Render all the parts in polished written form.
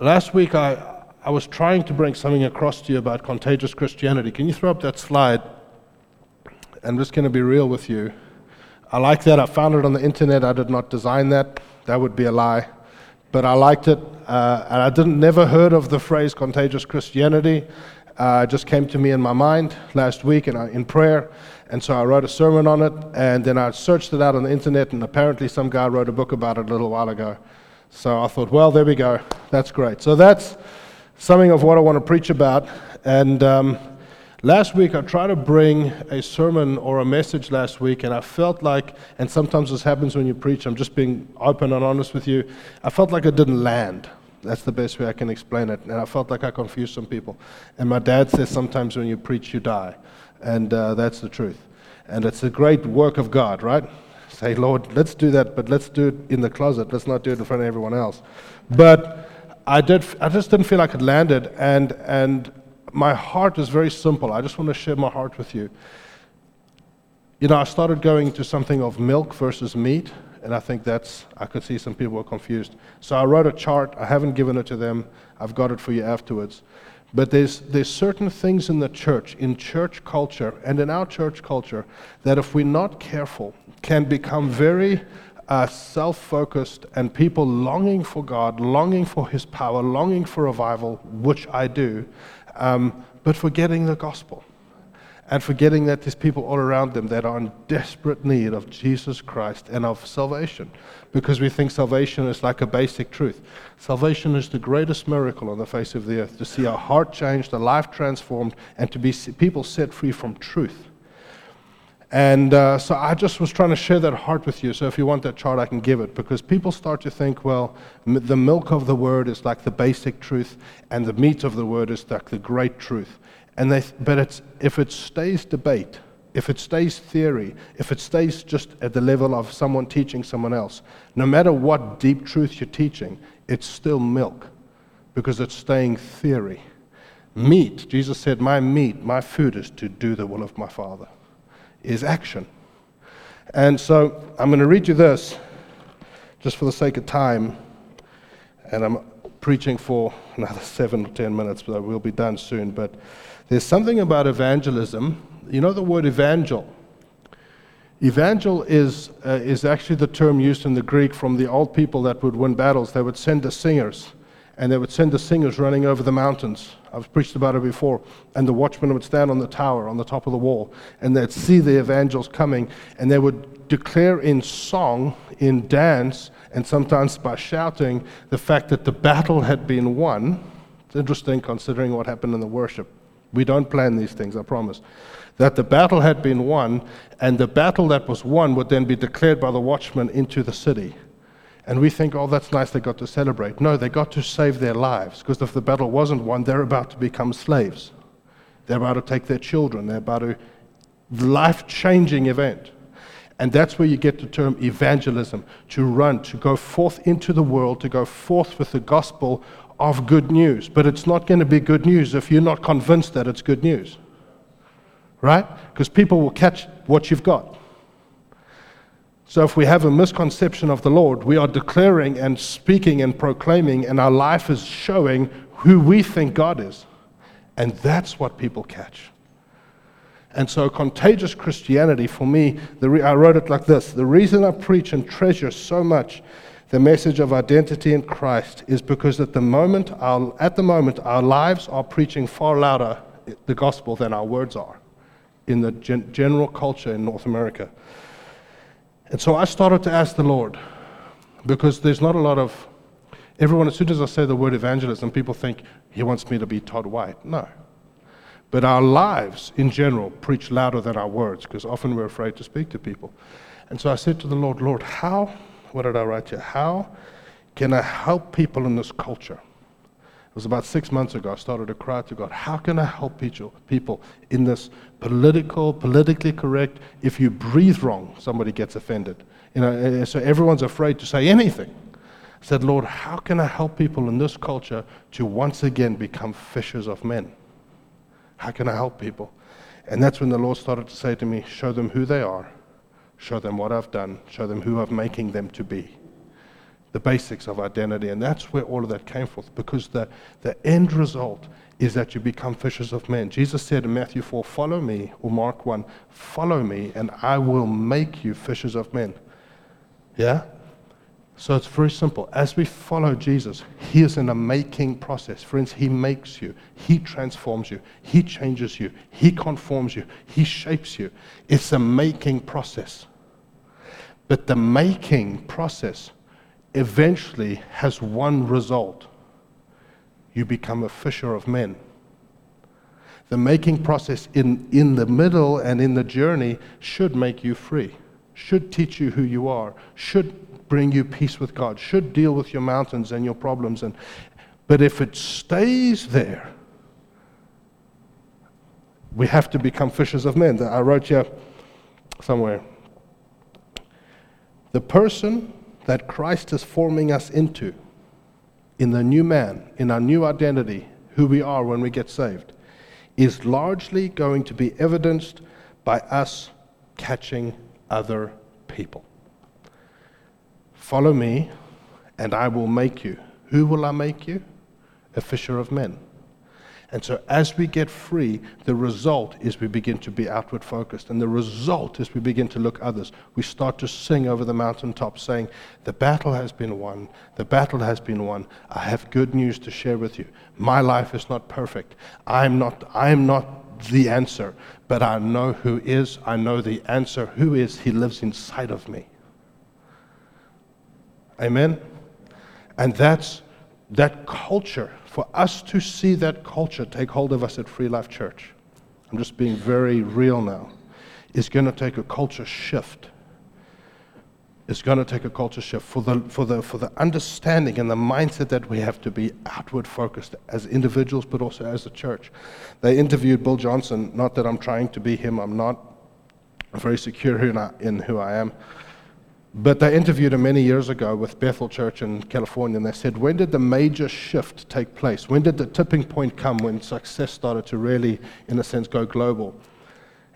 Last week I was trying to bring something across to you about contagious Christianity. Can you throw up that slide? I'm just going to be real with you. I like that. I found it on the internet. I did not design that. That would be a lie. But I liked it. And I never heard of the phrase contagious Christianity. It just came to me in my mind last week and in prayer. And so I wrote a sermon on it. And then I searched it out on the internet. And apparently some guy wrote a book about it a little while ago. So I thought, well, there we go. That's great. So that's something of what I want to preach about. And last week I tried to bring a sermon or a message last week, and I felt like, and sometimes this happens when you preach, I'm just being open and honest with you, I felt like it didn't land. That's the best way I can explain it. And I felt like I confused some people. And my dad says sometimes when you preach, you die. And that's the truth. And it's a great work of God, right? Say, Lord, let's do that, but let's do it in the closet. Let's not do it in front of everyone else. But I just didn't feel like it landed, and my heart is very simple. I just want to share my heart with you. You know, I started going to something of milk versus meat, and I think I could see some people were confused. So I wrote a chart. I haven't given it to them. I've got it for you afterwards. But there's certain things in the church, in church culture, and in our church culture, that if we're not careful, can become very self-focused, and people longing for God, longing for His power, longing for revival, which I do, but forgetting the gospel and forgetting that there's people all around them that are in desperate need of Jesus Christ and of salvation, because we think salvation is like a basic truth. Salvation is the greatest miracle on the face of the earth, to see a heart changed, a life transformed, and to be people set free from truth. And so I just was trying to share that heart with you. So if you want that chart, I can give it, because people start to think, well, the milk of the word is like the basic truth, and the meat of the word is like the great truth. And but if it stays debate, if it stays theory, if it stays just at the level of someone teaching someone else, no matter what deep truth you're teaching, it's still milk, because it's staying theory. Meat, Jesus said, my meat, my food is to do the will of my Father, is action. And so I'm going to read you this, just for the sake of time, and I'm preaching for another 7 or 10 minutes, but we'll be done soon. But there's something about evangelism. You know the word evangel? Evangel is actually the term used in the Greek from the old people that would win battles. They would send the singers, and they would send the singers running over the mountains. I've preached about it before. And the watchman would stand on the tower, on the top of the wall, and they'd see the evangelists coming, and they would declare in song, in dance, and sometimes by shouting, the fact that the battle had been won. It's interesting considering what happened in the worship. We don't plan these things, I promise. That the battle had been won, and the battle that was won would then be declared by the watchman into the city. And we think, oh, that's nice, they got to celebrate. No, they got to save their lives, because if the battle wasn't won, they're about to become slaves. They're about to take their children. They're about to life-changing event. And that's where you get the term evangelism, to run, to go forth into the world, to go forth with the gospel of good news. But it's not going to be good news if you're not convinced that it's good news, right? Because people will catch what you've got. So if we have a misconception of the Lord, we are declaring and speaking and proclaiming, and our life is showing who we think God is. And that's what people catch. And so contagious Christianity, for me, I wrote it like this. The reason I preach and treasure so much the message of identity in Christ is because at the moment our lives are preaching far louder the gospel than our words are in the general culture in North America. And so I started to ask the Lord, because there's not a lot of, everyone, as soon as I say the word evangelism, people think, he wants me to be Todd White. No. But our lives, in general, preach louder than our words, because often we're afraid to speak to people. And so I said to the Lord, how can I help people in this culture? It was about 6 months ago, I started to cry to God, how can I help people in this politically correct, if you breathe wrong, somebody gets offended. You know, so everyone's afraid to say anything. I said, Lord, how can I help people in this culture to once again become fishers of men? How can I help people? And that's when the Lord started to say to me, show them who they are, show them what I've done, show them who I'm making them to be. the basics of identity. And that's where all of that came from, because the end result is that you become fishers of men. Jesus said in Matthew 4, follow me, or Mark 1, follow me, and I will make you fishers of men. Yeah? So it's very simple. As we follow Jesus, he is in a making process. Friends, he makes you. He transforms you. He changes you. He conforms you. He shapes you. It's a making process. But the making process eventually has one result. You become a fisher of men. The making process in the middle and in the journey should make you free, should teach you who you are, should bring you peace with God, should deal with your mountains and your problems. But if it stays there, we have to become fishers of men. I wrote here somewhere, the person that Christ is forming us into, in the new man, in our new identity, who we are when we get saved, is largely going to be evidenced by us catching other people. Follow me, and I will make you. Who will I make you? A fisher of men. And so as we get free, the result is we begin to be outward focused. And the result is we begin to look others. We start to sing over the mountaintop saying, the battle has been won. The battle has been won. I have good news to share with you. My life is not perfect. I'm not the answer, but I know who is. I know the answer. Who is? He lives inside of me. Amen? And that's that culture. For us to see that culture take hold of us at Free Life Church, I'm just being very real now, is going to take a culture shift. It's going to take a culture shift for the understanding and the mindset that we have to be outward focused as individuals, but also as a church. They interviewed Bill Johnson. Not that I'm trying to be him. I'm not. I'm very secure in who I am. But they interviewed him many years ago with Bethel Church in California, and they said, when did the major shift take place? When did the tipping point come when success started to really, in a sense, go global?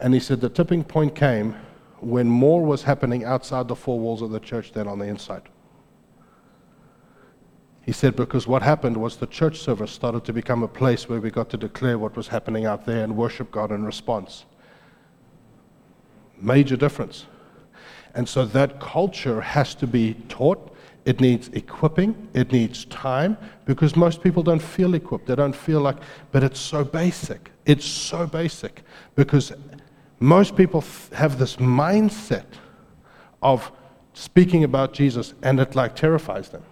And he said the tipping point came when more was happening outside the four walls of the church than on the inside. He said because what happened was the church service started to become a place where we got to declare what was happening out there and worship God in response. Major difference. And so that culture has to be taught. It needs equipping. It needs time, because most people don't feel equipped. They don't feel like, but it's so basic. It's so basic, because most people have this mindset of speaking about Jesus, and it like terrifies them.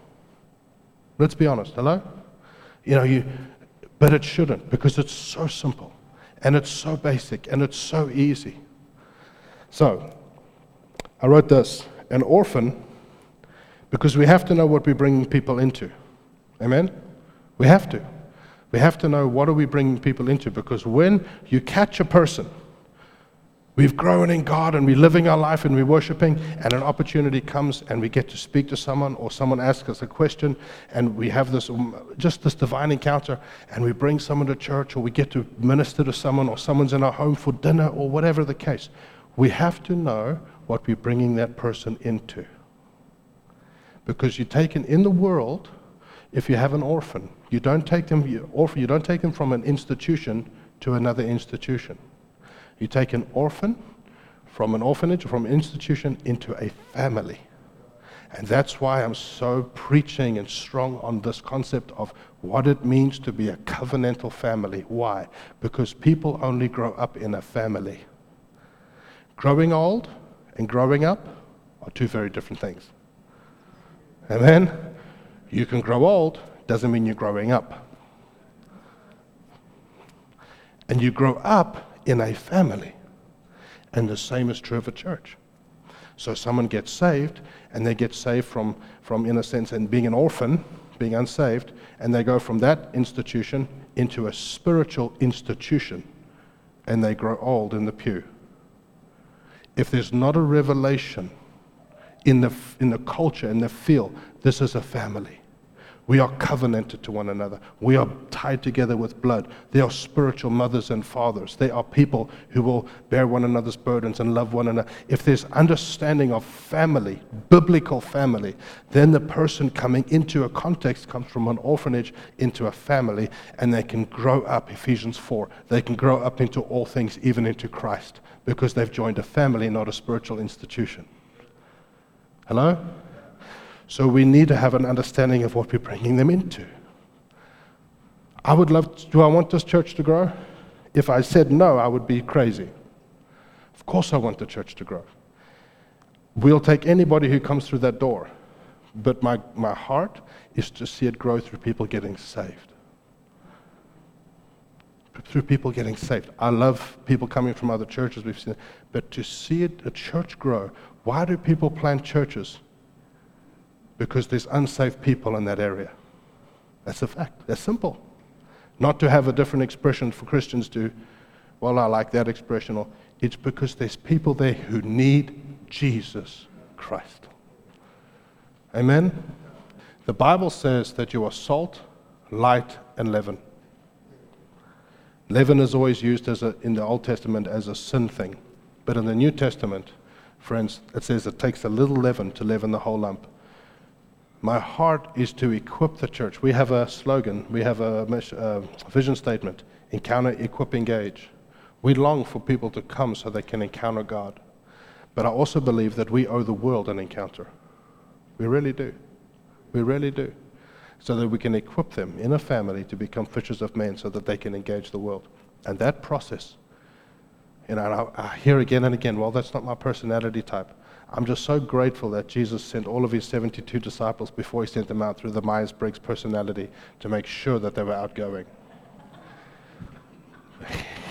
Let's be honest. Hello? But it shouldn't, because it's so simple, and it's so basic, and it's so easy. So I wrote this, an orphan, because we have to know what we bring people into. Amen? We have to. We have to know what are we bringing people into, because when you catch a person, we've grown in God and we're living our life and we're worshiping, and an opportunity comes and we get to speak to someone, or someone asks us a question, and we have this divine encounter, and we bring someone to church, or we get to minister to someone, or someone's in our home for dinner, or whatever the case. We have to know what we're bringing that person into. Because you take an, in the world, if you have an orphan, you don't take them from an institution to another institution. You take an orphan from an orphanage or from an institution into a family. And that's why I'm so preaching and strong on this concept of what it means to be a covenantal family. Why? Because people only grow up in a family. Growing old and growing up are two very different things. Amen? You can grow old, doesn't mean you're growing up. And you grow up in a family. And the same is true of a church. So someone gets saved, and they get saved from in a sense, and being an orphan, being unsaved, and they go from that institution into a spiritual institution, and they grow old in the pew. If there's not a revelation in the culture, in the feel, this is a family. We are covenanted to one another. We are tied together with blood. They are spiritual mothers and fathers. They are people who will bear one another's burdens and love one another. If there's understanding of family, biblical family, then the person coming into a context comes from an orphanage into a family, and they can grow up, Ephesians 4, they can grow up into all things, even into Christ, because they've joined a family, not a spiritual institution. Hello? So we need to have an understanding of what we're bringing them into. I would love to, do I want this church to grow? If I said no, I would be crazy. Of course I want the church to grow. We'll take anybody who comes through that door. But my heart is to see it grow through people getting saved. Through people getting saved. I love people coming from other churches, we've seen it. But to see it, a church grow, why do people plant churches? Because there's unsaved people in that area. That's a fact. That's simple. Not to have a different expression for Christians to, well, I like that expression. Or it's because there's people there who need Jesus Christ. Amen? The Bible says that you are salt, light, and leaven. Leaven is always used as in the Old Testament as a sin thing. But in the New Testament, friends, it says it takes a little leaven to leaven the whole lump. My heart is to equip the church. We have a slogan, we have a vision statement, encounter, equip, engage. We long for people to come so they can encounter God. But I also believe that we owe the world an encounter. We really do. We really do. So that we can equip them in a family to become fishers of men so that they can engage the world. And that process, you know, I hear again and again, well, that's not my personality type. I'm just so grateful that Jesus sent all of his 72 disciples before he sent them out through the Myers-Briggs personality to make sure that they were outgoing.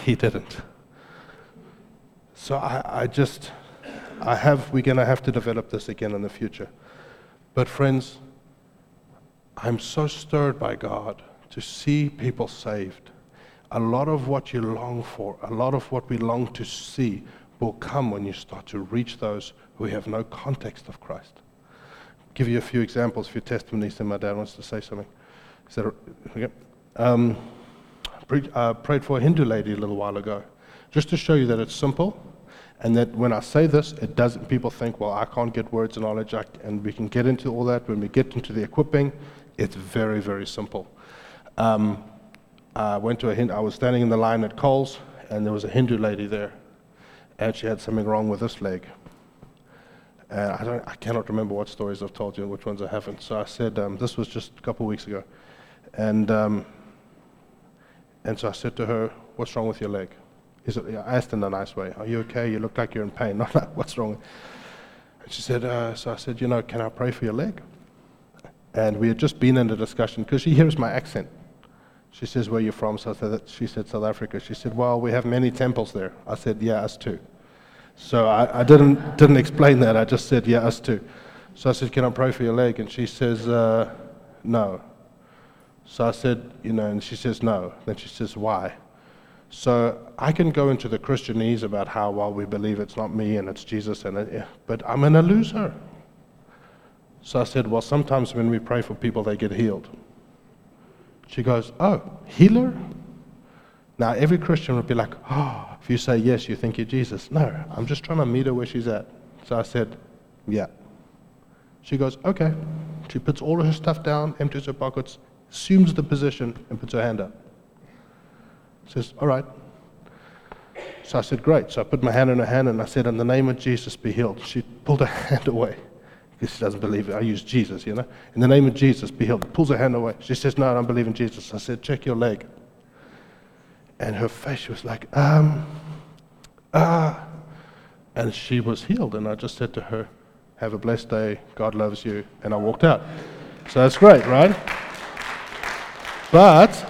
He didn't. So we're going to have to develop this again in the future. But friends, I'm so stirred by God to see people saved. A lot of what you long for, a lot of what we long to see will come when you start to reach those who have no context of Christ. I'll give you a few examples, a few testimonies, and my dad wants to say something. I prayed for a Hindu lady a little while ago, just to show you that it's simple, and that when I say this, it doesn't. People think, well, I can't get words and knowledge, and we can get into all that when we get into the equipping. It's very, very simple. I was standing in the line at Coles, and there was a Hindu lady there. And she had something wrong with this leg. And I cannot remember what stories I've told you and which ones I haven't. So I said, this was just a couple of weeks ago. And so I said to her, what's wrong with your leg? I asked in a nice way, are you okay? You look like you're in pain. Not like, what's wrong? And she said, so I said, you know, can I pray for your leg? And we had just been in a discussion, because she hears my accent. She says, where are you from? So I said, she said, South Africa. She said, well, we have many temples there. I said, yeah, us too. So I didn't explain that. I just said, yeah, us too. So I said, can I pray for your leg? And she says, no. So I said, you know, and she says, no. Then she says, why? So I can go into the Christianese about how, well, we believe it's not me and it's Jesus, but I'm going to lose her. So I said, well, sometimes when we pray for people, they get healed. She goes, oh, healer? Now, every Christian would be like, oh, if you say yes, you think you're Jesus. No, I'm just trying to meet her where she's at. So I said, yeah. She goes, okay. She puts all of her stuff down, empties her pockets, assumes the position, and puts her hand up. Says, all right. So I said, great. So I put my hand in her hand, and I said, in the name of Jesus, be healed. She pulled her hand away. She doesn't believe it. I use Jesus, you know. In the name of Jesus, be healed. Pulls her hand away. She says, no, I don't believe in Jesus. I said, check your leg. And her face, she was like, And she was healed. And I just said to her, have a blessed day. God loves you. And I walked out. So that's great, right? But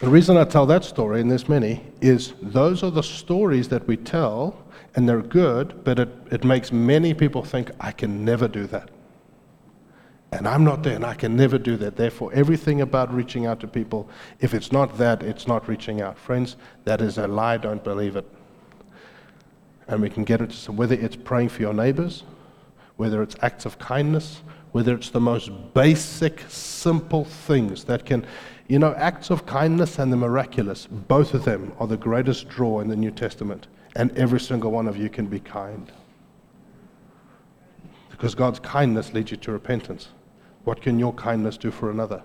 the reason I tell that story, and there's many, is those are the stories that we tell. And they're good, but it makes many people think, I can never do that. And I'm not there, and I can never do that. Therefore, everything about reaching out to people, if it's not that, it's not reaching out. Friends, that is a lie. Don't believe it. And we can get into whether it's praying for your neighbors, whether it's acts of kindness, whether it's the most basic, simple things that can, you know, acts of kindness and the miraculous, both of them are the greatest draw in the New Testament. And every single one of you can be kind. Because God's kindness leads you to repentance. What can your kindness do for another?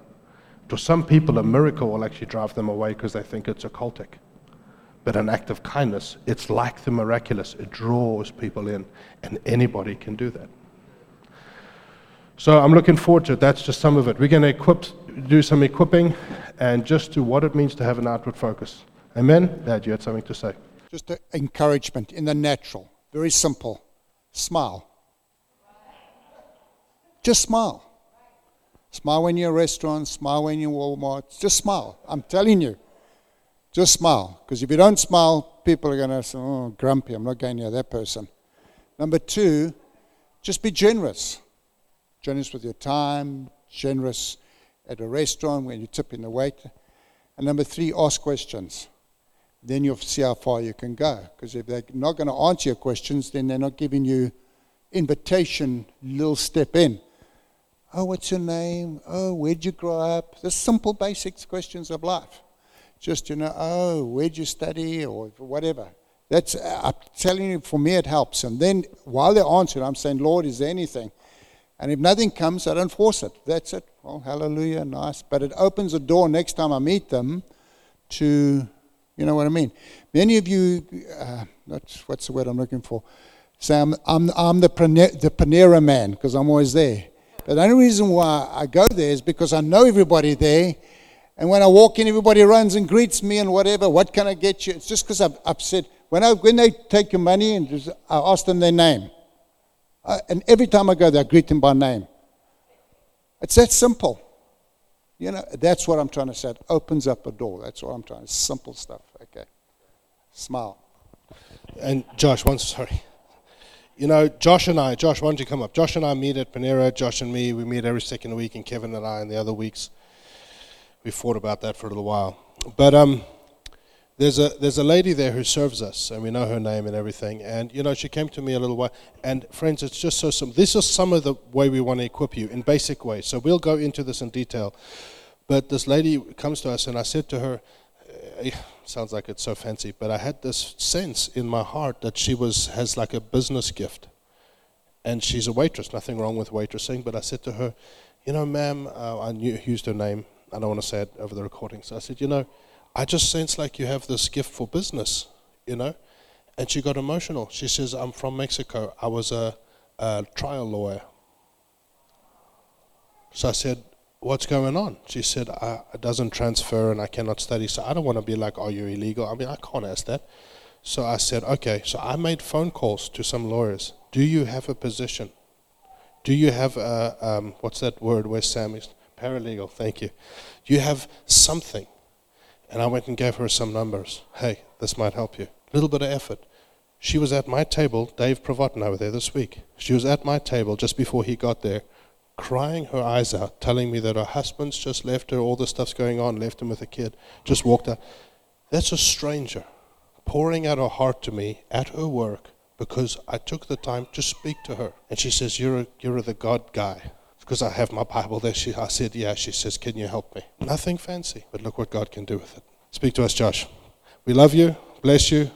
To some people, a miracle will actually drive them away because they think it's occultic. But an act of kindness, it's like the miraculous. It draws people in, and anybody can do that. So I'm looking forward to it. That's just some of it. We're going to do some equipping, and just to what it means to have an outward focus. Amen? Dad, you had something to say. Just encouragement in the natural. Very simple. Smile. Just smile. Smile when you're at a restaurant, smile when you're at Walmart. Just smile. I'm telling you. Just smile. Because if you don't smile, people are going to say, oh, grumpy, I'm not going near that person. Number two, just be generous. Generous with your time, generous at a restaurant when you're tipping the waiter. And number three, ask questions. Then you'll see how far you can go. Because if they're not going to answer your questions, then they're not giving you invitation, little step in. Oh, what's your name? Oh, where'd you grow up? The simple, basic questions of life. Just, you know, oh, where'd you study or whatever. That's, I'm telling you, for me it helps. And then while they're answering, I'm saying, Lord, is there anything? And if nothing comes, I don't force it. That's it. Oh, hallelujah, nice. But it opens the door next time I meet them to, you know what I mean? Many of you, what's the word I'm looking for? Say, I'm the Panera man because I'm always there. But the only reason why I go there is because I know everybody there. And when I walk in, everybody runs and greets me and whatever. What can I get you? It's just because I'm upset. When they take your money, and just, I ask them their name. And every time I go there, I greet them by name. It's that simple. You know, that's what I'm trying to say. It opens up a door. That's what I'm trying to say. Simple stuff. Okay. Smile. And Josh, sorry. You know, Josh, why don't you come up? Josh and I meet at Panera. Josh and me, we meet every second week, and Kevin and I in the other weeks. We fought about that for a little while. But there's a lady there who serves us, and we know her name and everything. And, you know, she came to me a little while. And, friends, it's just so simple. This is some of the way we want to equip you in basic ways. So we'll go into this in detail. But this lady comes to us, and I said to her, sounds like it's so fancy, but I had this sense in my heart that she has like a business gift, and she's a waitress. Nothing wrong with waitressing, but I said to her, you know, ma'am, I used her name. I don't want to say it over the recording. So I said, you know, I just sense like you have this gift for business, you know, and she got emotional. She says, I'm from Mexico. I was a trial lawyer. So I said, what's going on? She said, it doesn't transfer and I cannot study. So I don't want to be like, are you illegal? I mean, I can't ask that. So I said, okay. So I made phone calls to some lawyers. Do you have a position? Do you have a, what's that word where Sam is? Paralegal, thank you. Do you have something? And I went and gave her some numbers. Hey, this might help you. A little bit of effort. She was at my table, Dave Provotin over there this week. She was at my table just before he got there, crying her eyes out, telling me that her husband's just left her, all the stuff's going on, left him with a kid, just walked out. That's a stranger pouring out her heart to me at her work because I took the time to speak to her. And she says, you're the God guy. Because I have my Bible there. I said, yeah. She says, can you help me? Nothing fancy, but look what God can do with it. Speak to us, Josh. We love you. Bless you.